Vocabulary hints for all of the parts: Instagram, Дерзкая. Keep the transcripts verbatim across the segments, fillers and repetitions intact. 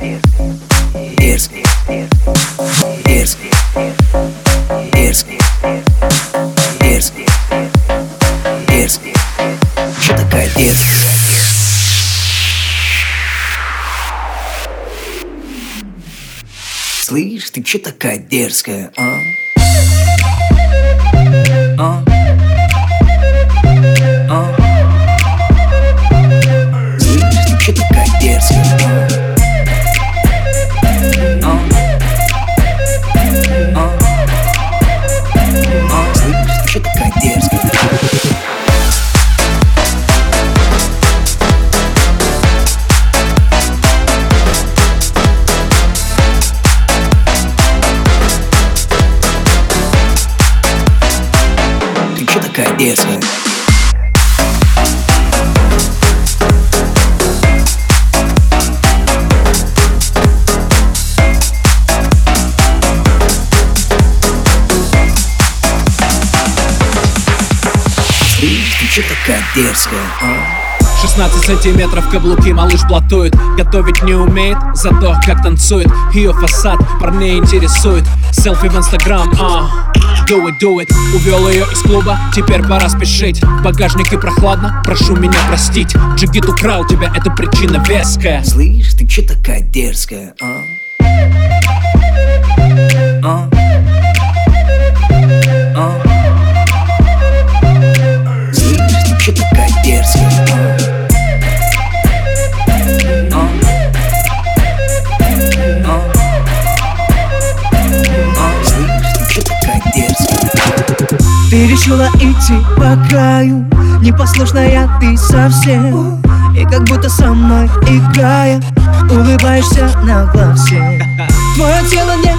Дерзкая, дерзкая, дерзкая, дерзкая, дерзкая. Чё такая дерзкая? Слышь, ты чё такая дерзкая, а? А? А? Слышь, ты чё такая дерзкая, а? Такая дерзкая. Слышь, ты чё такая дерзкая, а? шестнадцать сантиметров каблуки, малыш платует. Готовить не умеет, зато как танцует. Ее фасад парней интересует. Селфи в Instagram, а do it, do it. Увел ее из клуба, теперь пора спешить. В багажнике прохладно, прошу меня простить. Джигит украл тебя, это причина веская. Слышь, ты чё такая дерзкая, а? А? А? Слышь, ты чё такая дерзкая, а? Ты решила идти по краю, непослушная ты совсем. И как будто со мной играя, улыбаешься на глазе. Твое тело не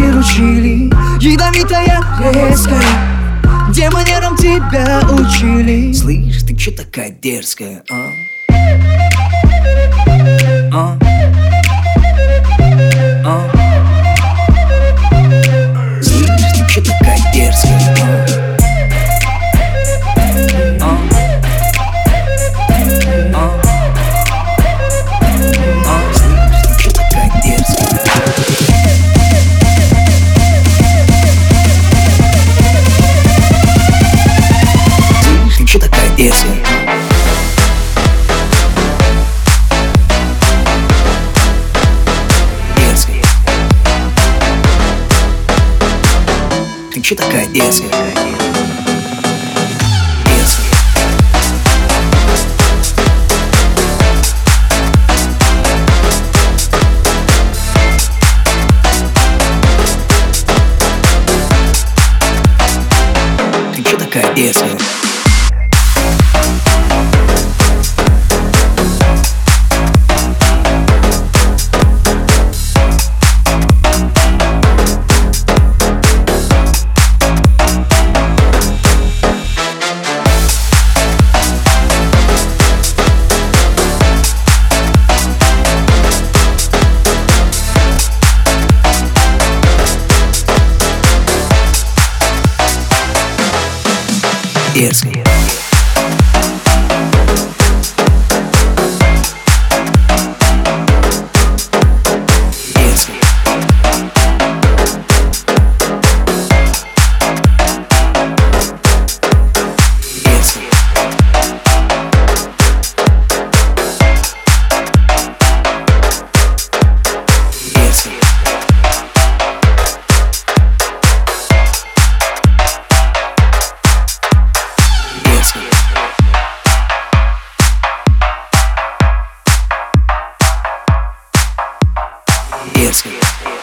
приручили, ядовитая, резкая. Демонером тебя учили. Слышь, ты чё такая дерзкая, а? А? А? Слышь, ты чё такая дерзкая, а? Дерзкая. Дерзкая. Ты чё такая дерзкая? Дерзкая. Ты чё такая дерзкая? Дерзкая. Дерзкая. Дерзкая. Дерзкая. Дерзкая.